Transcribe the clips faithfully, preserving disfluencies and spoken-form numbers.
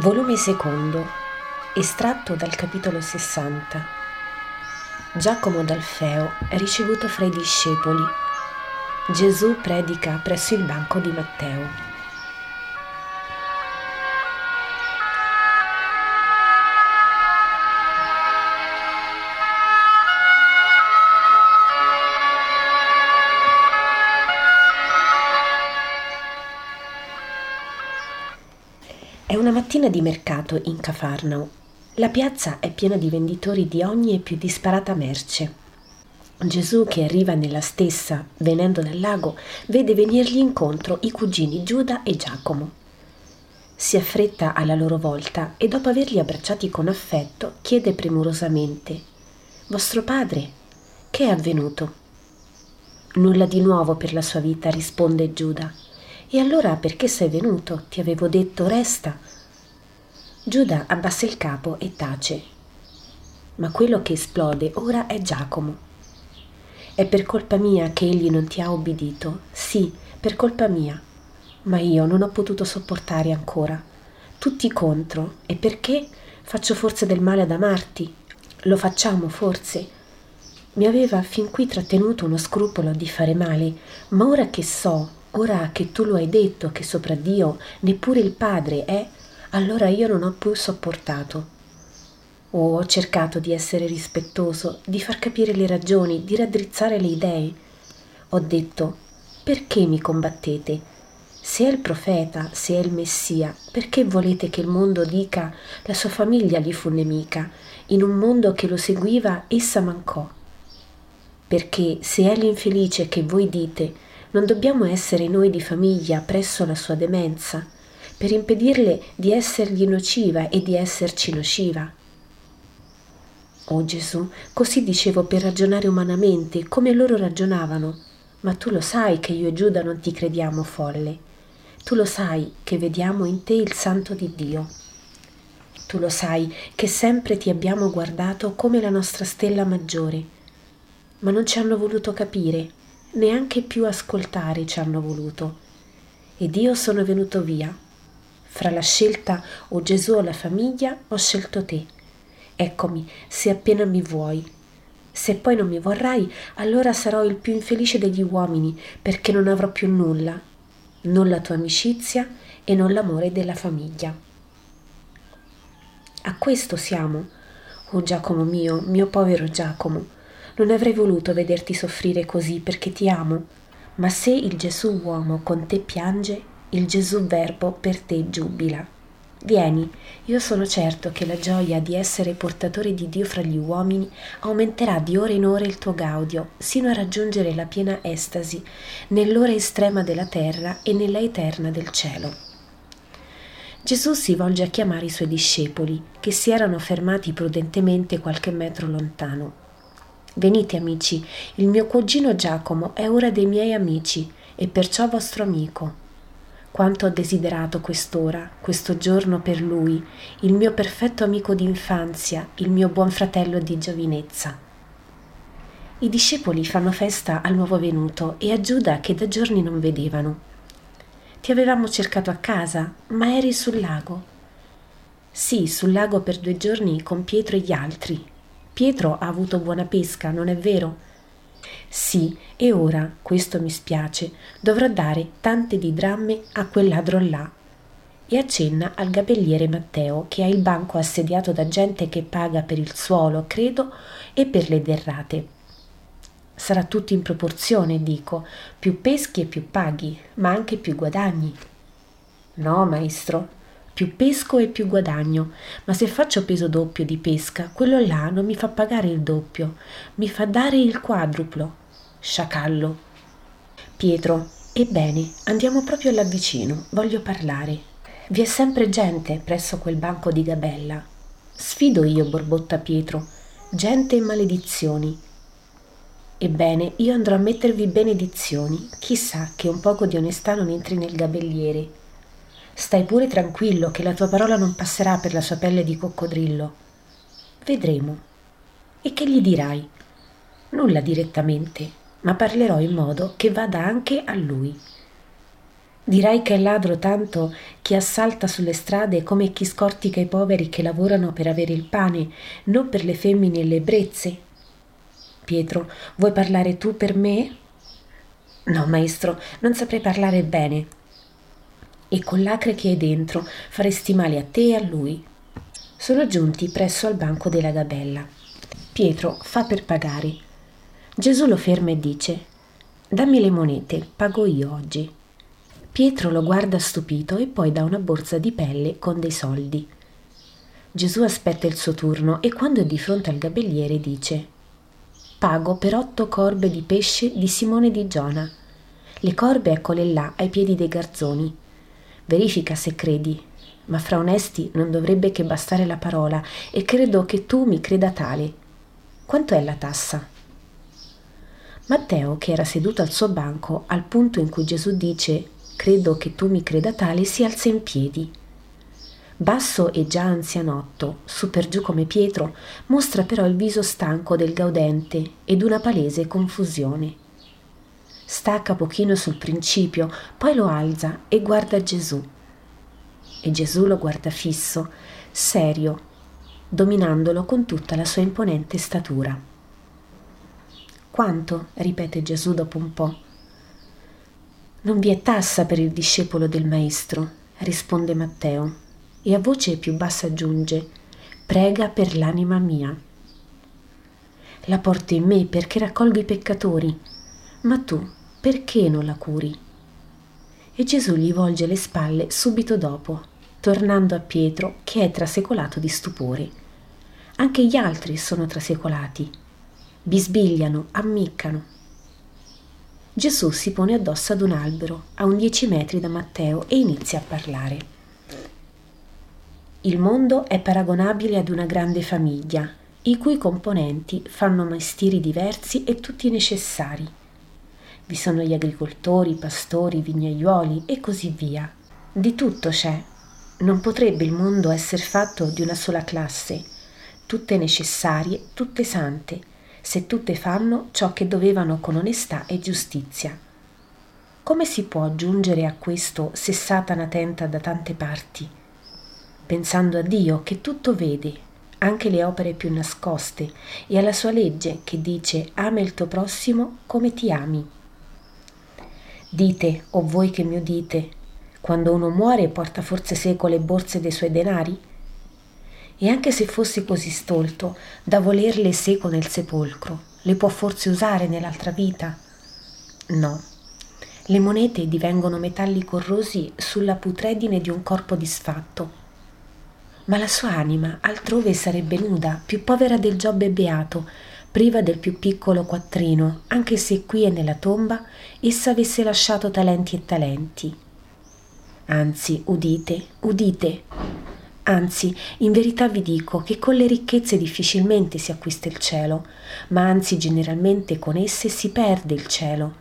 Volume secondo, estratto dal capitolo sessanta. Giacomo d'Alfeo è ricevuto fra i discepoli. Gesù predica presso il banco di Matteo. È una mattina di mercato in Cafarnao. La piazza è piena di venditori di ogni e più disparata merce. Gesù, che arriva nella stessa, venendo dal lago, vede venirgli incontro i cugini Giuda e Giacomo. Si affretta alla loro volta e dopo averli abbracciati con affetto chiede premurosamente: «Vostro padre, che è avvenuto?» «Nulla di nuovo per la sua vita», risponde Giuda. «E allora perché sei venuto? Ti avevo detto, resta!» Giuda abbassa il capo e tace. Ma quello che esplode ora è Giacomo. «È per colpa mia che egli non ti ha obbedito. Sì, per colpa mia. Ma io non ho potuto sopportare ancora. Tutti contro. E perché? Faccio forse del male ad amarti? Lo facciamo forse?» Mi aveva fin qui trattenuto uno scrupolo di fare male, ma ora che so... Ora che tu lo hai detto che sopra Dio neppure il Padre è, allora io non ho più sopportato. Oh, ho cercato di essere rispettoso, di far capire le ragioni, di raddrizzare le idee. Ho detto: perché mi combattete? Se è il profeta, se è il Messia, perché volete che il mondo dica la sua famiglia gli fu nemica? In un mondo che lo seguiva essa mancò. Perché se è l'infelice che voi dite... Non dobbiamo essere noi di famiglia presso la sua demenza, per impedirle di essergli nociva e di esserci nociva. O Gesù, così dicevo per ragionare umanamente, come loro ragionavano, ma tu lo sai che io e Giuda non ti crediamo folle. Tu lo sai che vediamo in te il Santo di Dio. Tu lo sai che sempre ti abbiamo guardato come la nostra stella maggiore, ma non ci hanno voluto capire. Neanche più ascoltare ci hanno voluto, ed io sono venuto via. Fra la scelta o Gesù o la famiglia ho scelto te. Eccomi, se appena mi vuoi. Se poi non mi vorrai, allora sarò il più infelice degli uomini, perché non avrò più nulla, non la tua amicizia e non l'amore della famiglia. A questo siamo, o Giacomo mio, mio povero Giacomo. Non avrei voluto vederti soffrire così perché ti amo, ma se il Gesù uomo con te piange, il Gesù verbo per te giubila. Vieni, io sono certo che la gioia di essere portatore di Dio fra gli uomini aumenterà di ora in ora il tuo gaudio, sino a raggiungere la piena estasi nell'ora estrema della terra e nella eterna del cielo. Gesù si volge a chiamare i suoi discepoli, che si erano fermati prudentemente qualche metro lontano. «Venite amici, il mio cugino Giacomo è ora dei miei amici e perciò vostro amico. Quanto ho desiderato quest'ora, questo giorno per lui, il mio perfetto amico d'infanzia, il mio buon fratello di giovinezza». I discepoli fanno festa al nuovo venuto e a Giuda che da giorni non vedevano. «Ti avevamo cercato a casa, ma eri sul lago». «Sì, sul lago per due giorni con Pietro e gli altri». «Pietro ha avuto buona pesca, non è vero?» «Sì, e ora, questo mi spiace, dovrò dare tante didramme a quel ladro là». E accenna al gabelliere Matteo, che ha il banco assediato da gente che paga per il suolo, credo, e per le derrate. «Sarà tutto in proporzione, dico, più peschi e più paghi, ma anche più guadagni». «No, maestro». Più pesco e più guadagno, ma se faccio peso doppio di pesca, quello là non mi fa pagare il doppio, mi fa dare il quadruplo. Sciacallo. Pietro, ebbene, andiamo proprio là vicino, voglio parlare. Vi è sempre gente presso quel banco di gabella. Sfido io, borbotta Pietro, gente e maledizioni. Ebbene, io andrò a mettervi benedizioni, chissà che un poco di onestà non entri nel gabelliere. Stai pure tranquillo che la tua parola non passerà per la sua pelle di coccodrillo. Vedremo. E che gli dirai? Nulla direttamente, ma parlerò in modo che vada anche a lui. Dirai che è ladro tanto chi assalta sulle strade come chi scortica i poveri che lavorano per avere il pane, non per le femmine e le ebbrezze. Pietro, vuoi parlare tu per me? No, maestro, non saprei parlare bene. E con l'acre che hai dentro faresti male a te e a lui. Sono giunti presso al banco della gabella. Pietro fa per pagare. Gesù lo ferma e dice: dammi le monete, pago io oggi. Pietro lo guarda stupito e poi dà una borsa di pelle con dei soldi. Gesù aspetta il suo turno e quando è di fronte al gabelliere dice: pago per otto corbe di pesce di Simone di Giona. Le corbe eccole là ai piedi dei garzoni. Verifica se credi, ma fra onesti non dovrebbe che bastare la parola e credo che tu mi creda tale. Quanto è la tassa? Matteo, che era seduto al suo banco, al punto in cui Gesù dice: credo che tu mi creda tale, si alza in piedi. Basso e già anzianotto, su per giù come Pietro, mostra però il viso stanco del gaudente ed una palese confusione. Stacca pochino sul principio, poi lo alza e guarda Gesù. E Gesù lo guarda fisso, serio, dominandolo con tutta la sua imponente statura. Quanto? Ripete Gesù dopo un po'. Non vi è tassa per il discepolo del maestro, risponde Matteo, e a voce più bassa aggiunge: prega per l'anima mia. La porto in me perché raccolgo i peccatori, ma tu perché non la curi? E Gesù gli volge le spalle subito dopo, tornando a Pietro, che è trasecolato di stupore. Anche gli altri sono trasecolati, bisbigliano, ammiccano. Gesù si pone addosso ad un albero, a un dieci metri da Matteo, e inizia a parlare. Il mondo è paragonabile ad una grande famiglia, i cui componenti fanno mestieri diversi e tutti necessari. Vi sono gli agricoltori, i pastori, i vignaiuoli e così via. Di tutto c'è. Non potrebbe il mondo essere fatto di una sola classe, tutte necessarie, tutte sante, se tutte fanno ciò che dovevano con onestà e giustizia. Come si può giungere a questo se Satana tenta da tante parti? Pensando a Dio che tutto vede, anche le opere più nascoste, e alla sua legge che dice: ama il tuo prossimo come ti ami. Dite, o voi che mi udite, quando uno muore porta forse seco le borse dei suoi denari? E anche se fosse così stolto da volerle seco nel sepolcro, le può forse usare nell'altra vita? No. Le monete divengono metalli corrosi sulla putredine di un corpo disfatto. Ma la sua anima altrove sarebbe nuda, più povera del Giobbe beato, priva del più piccolo quattrino, anche se qui e nella tomba essa avesse lasciato talenti e talenti. Anzi, udite, udite. Anzi, in verità vi dico che con le ricchezze difficilmente si acquista il cielo, ma anzi generalmente con esse si perde il cielo,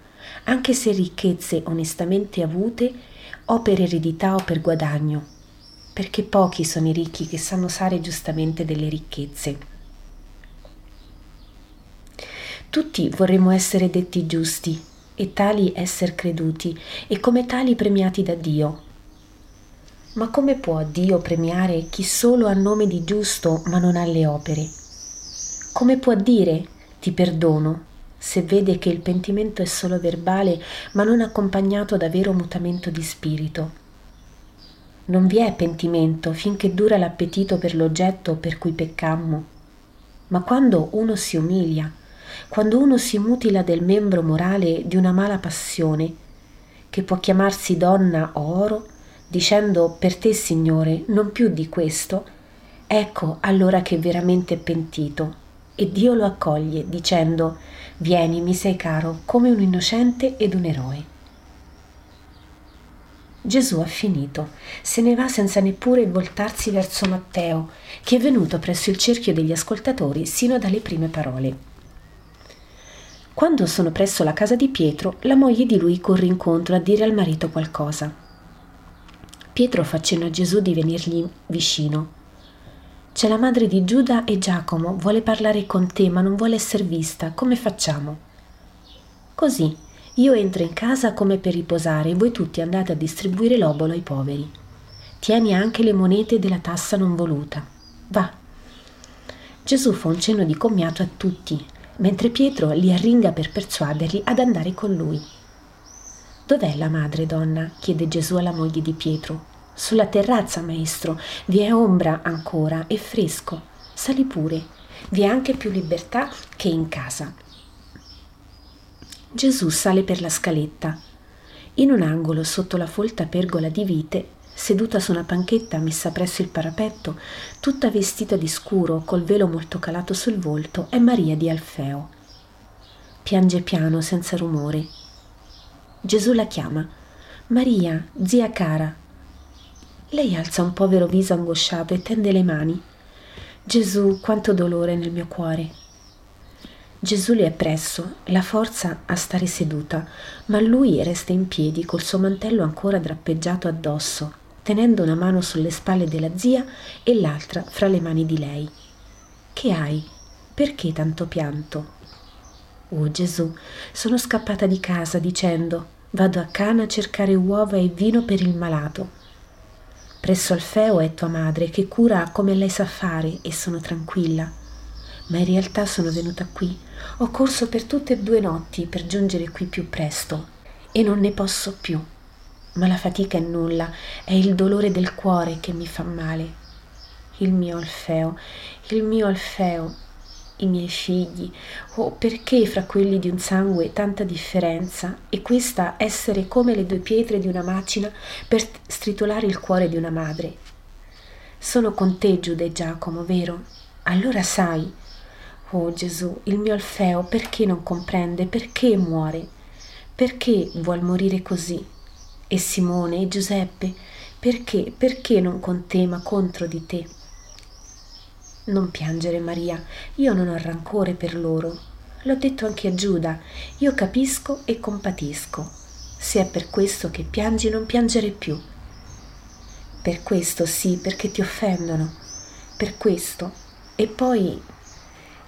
anche se ricchezze onestamente avute o per eredità o per guadagno, perché pochi sono i ricchi che sanno usare giustamente delle ricchezze. Tutti vorremmo essere detti giusti e tali esser creduti e come tali premiati da Dio. Ma come può Dio premiare chi solo ha nome di giusto ma non ha le opere? Come può dire ti perdono se vede che il pentimento è solo verbale ma non accompagnato da vero mutamento di spirito? Non vi è pentimento finché dura l'appetito per l'oggetto per cui peccammo, ma quando uno si umilia, quando uno si mutila del membro morale di una mala passione, che può chiamarsi donna o oro, dicendo: per te, Signore, non più di questo, ecco allora che veramente è pentito, e Dio lo accoglie dicendo: vieni, mi sei caro, come un innocente ed un eroe. Gesù ha finito, se ne va senza neppure voltarsi verso Matteo, che è venuto presso il cerchio degli ascoltatori sino dalle prime parole. Quando sono presso la casa di Pietro, la moglie di lui corre incontro a dire al marito qualcosa. Pietro fa cenno a Gesù di venirgli vicino. C'è la madre di Giuda e Giacomo, vuole parlare con te ma non vuole essere vista, come facciamo? Così Io entro in casa come per riposare e voi tutti andate a distribuire l'obolo ai poveri. Tieni anche le monete della tassa non voluta. Va. Gesù fa un cenno di commiato a tutti, mentre Pietro li arringa per persuaderli ad andare con lui. «Dov'è la madre, donna?» chiede Gesù alla moglie di Pietro. «Sulla terrazza, maestro, vi è ombra ancora e fresco. Sali pure, vi è anche più libertà che in casa». Gesù sale per la scaletta. In un angolo, sotto la folta pergola di vite, seduta su una panchetta messa presso il parapetto, tutta vestita di scuro, col velo molto calato sul volto, è Maria di Alfeo. Piange piano, senza rumore. Gesù la chiama. «Maria, zia cara!» Lei alza un povero viso angosciato e tende le mani. «Gesù, quanto dolore nel mio cuore!» Gesù le è presso, la forza a stare seduta, ma lui resta in piedi col suo mantello ancora drappeggiato addosso, tenendo una mano sulle spalle della zia e l'altra fra le mani di lei. «Che hai? Perché tanto pianto?» «Oh Gesù, sono scappata di casa dicendo, vado a Cana a cercare uova e vino per il malato. Presso Alfeo è tua madre che cura come lei sa fare e sono tranquilla, ma in realtà sono venuta qui. Ho corso per tutte e due notti per giungere qui più presto e non ne posso più. Ma la fatica è nulla, è il dolore del cuore che mi fa male. Il mio Alfeo, il mio Alfeo, i miei figli, oh perché fra quelli di un sangue tanta differenza e questa essere come le due pietre di una macina per stritolare il cuore di una madre. Sono con te Giuda e Giacomo, vero? Allora sai, oh Gesù, il mio Alfeo perché non comprende, perché muore, perché vuol morire così? E Simone e Giuseppe, perché, perché non con te ma contro di te? Non piangere Maria, io non ho rancore per loro. L'ho detto anche a Giuda, io capisco e compatisco. Se è per questo che piangi non piangere più. Per questo sì, perché ti offendono. Per questo. E poi,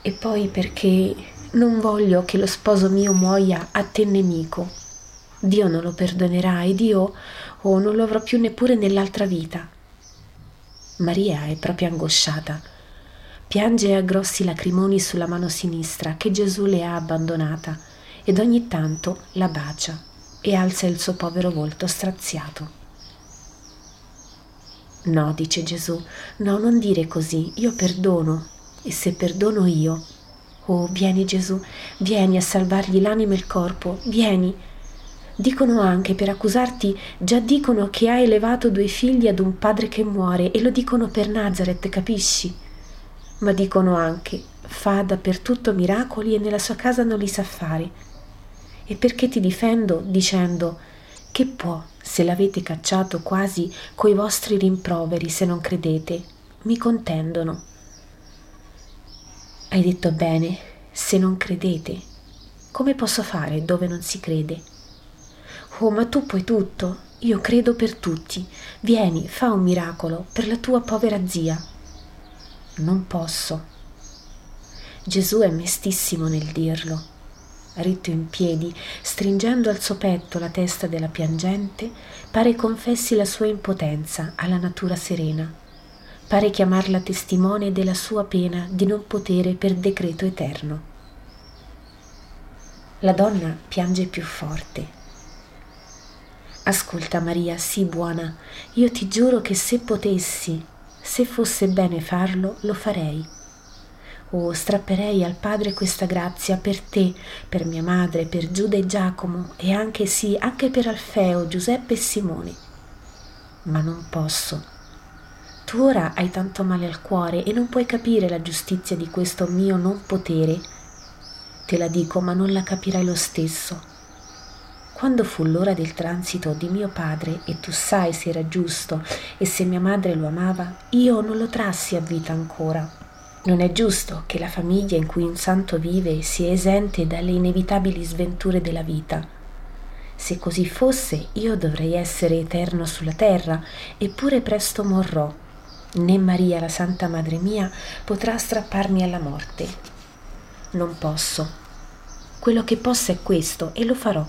e poi perché non voglio che lo sposo mio muoia a te nemico. Dio non lo perdonerà ed io oh, non lo avrò più neppure nell'altra vita». Maria è proprio angosciata. Piange a grossi lacrimoni sulla mano sinistra che Gesù le ha abbandonata ed ogni tanto la bacia e alza il suo povero volto straziato. «No», dice Gesù, «no, non dire così, io perdono e se perdono io. Oh, vieni Gesù, vieni a salvargli l'anima e il corpo, vieni. Dicono anche per accusarti, già dicono che hai elevato due figli ad un padre che muore e lo dicono per Nazareth, capisci? Ma dicono anche, fa dappertutto miracoli e nella sua casa non li sa fare. E perché ti difendo dicendo, che può se l'avete cacciato quasi coi vostri rimproveri se non credete? Mi contendono». «Hai detto bene, se non credete. Come posso fare dove non si crede? Oh, ma tu puoi tutto, io credo per tutti, vieni, fa un miracolo per la tua povera zia». «Non posso». Gesù è mestissimo nel dirlo. Ritto in piedi, stringendo al suo petto la testa della piangente, pare confessi la sua impotenza alla natura serena, pare chiamarla testimone della sua pena di non potere per decreto eterno. La donna piange più forte. «Ascolta Maria, sii buona, io ti giuro che se potessi, se fosse bene farlo, lo farei. Oh, strapperei al Padre questa grazia per te, per mia madre, per Giuda e Giacomo e anche sì, anche per Alfeo, Giuseppe e Simone. Ma non posso. Tu ora hai tanto male al cuore e non puoi capire la giustizia di questo mio non potere. Te la dico, ma non la capirai lo stesso. Quando fu l'ora del transito di mio padre, e tu sai se era giusto e se mia madre lo amava, io non lo trassi a vita ancora. Non è giusto che la famiglia in cui un santo vive sia esente dalle inevitabili sventure della vita. Se così fosse, io dovrei essere eterno sulla terra, eppure presto morrò. Né Maria, la Santa Madre mia, potrà strapparmi alla morte. Non posso. Quello che posso è questo, e lo farò.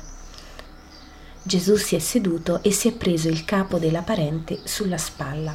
Gesù si è seduto e si è preso il capo della parente sulla spalla.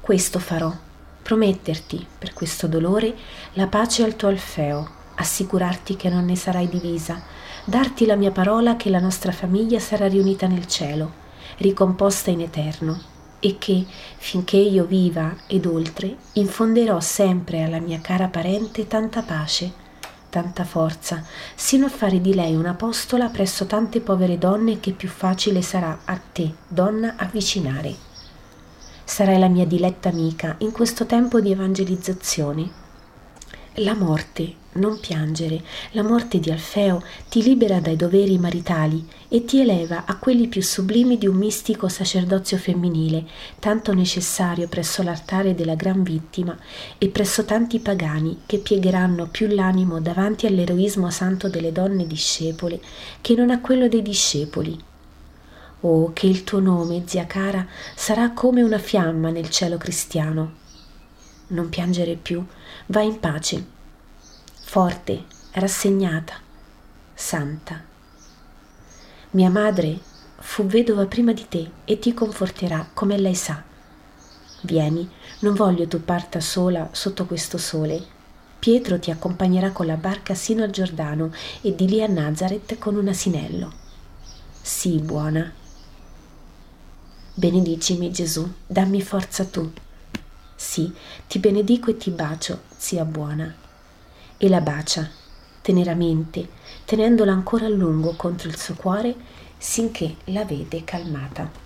Questo farò, prometterti, per questo dolore, la pace al tuo Alfeo, assicurarti che non ne sarai divisa, darti la mia parola che la nostra famiglia sarà riunita nel cielo, ricomposta in eterno, e che, finché io viva ed oltre, infonderò sempre alla mia cara parente tanta pace, tanta forza, sino a fare di lei un'apostola presso tante povere donne che più facile sarà a te, donna, avvicinare. Sarai la mia diletta amica in questo tempo di evangelizzazione. La morte, non piangere, la morte di Alfeo ti libera dai doveri maritali e ti eleva a quelli più sublimi di un mistico sacerdozio femminile, tanto necessario presso l'altare della gran vittima e presso tanti pagani che piegheranno più l'animo davanti all'eroismo santo delle donne discepole che non a quello dei discepoli. Oh, che il tuo nome, zia cara, sarà come una fiamma nel cielo cristiano. Non piangere più, va in pace. Forte, rassegnata, santa. Mia madre fu vedova prima di te e ti conforterà come lei sa. Vieni, non voglio tu parta sola sotto questo sole. Pietro ti accompagnerà con la barca sino al Giordano e di lì a Nazareth con un asinello. Sii buona. Benedicimi Gesù, dammi forza tu. Sì, ti benedico e ti bacio, zia buona. E la bacia, teneramente, tenendola ancora a lungo contro il suo cuore, sinché la vede calmata.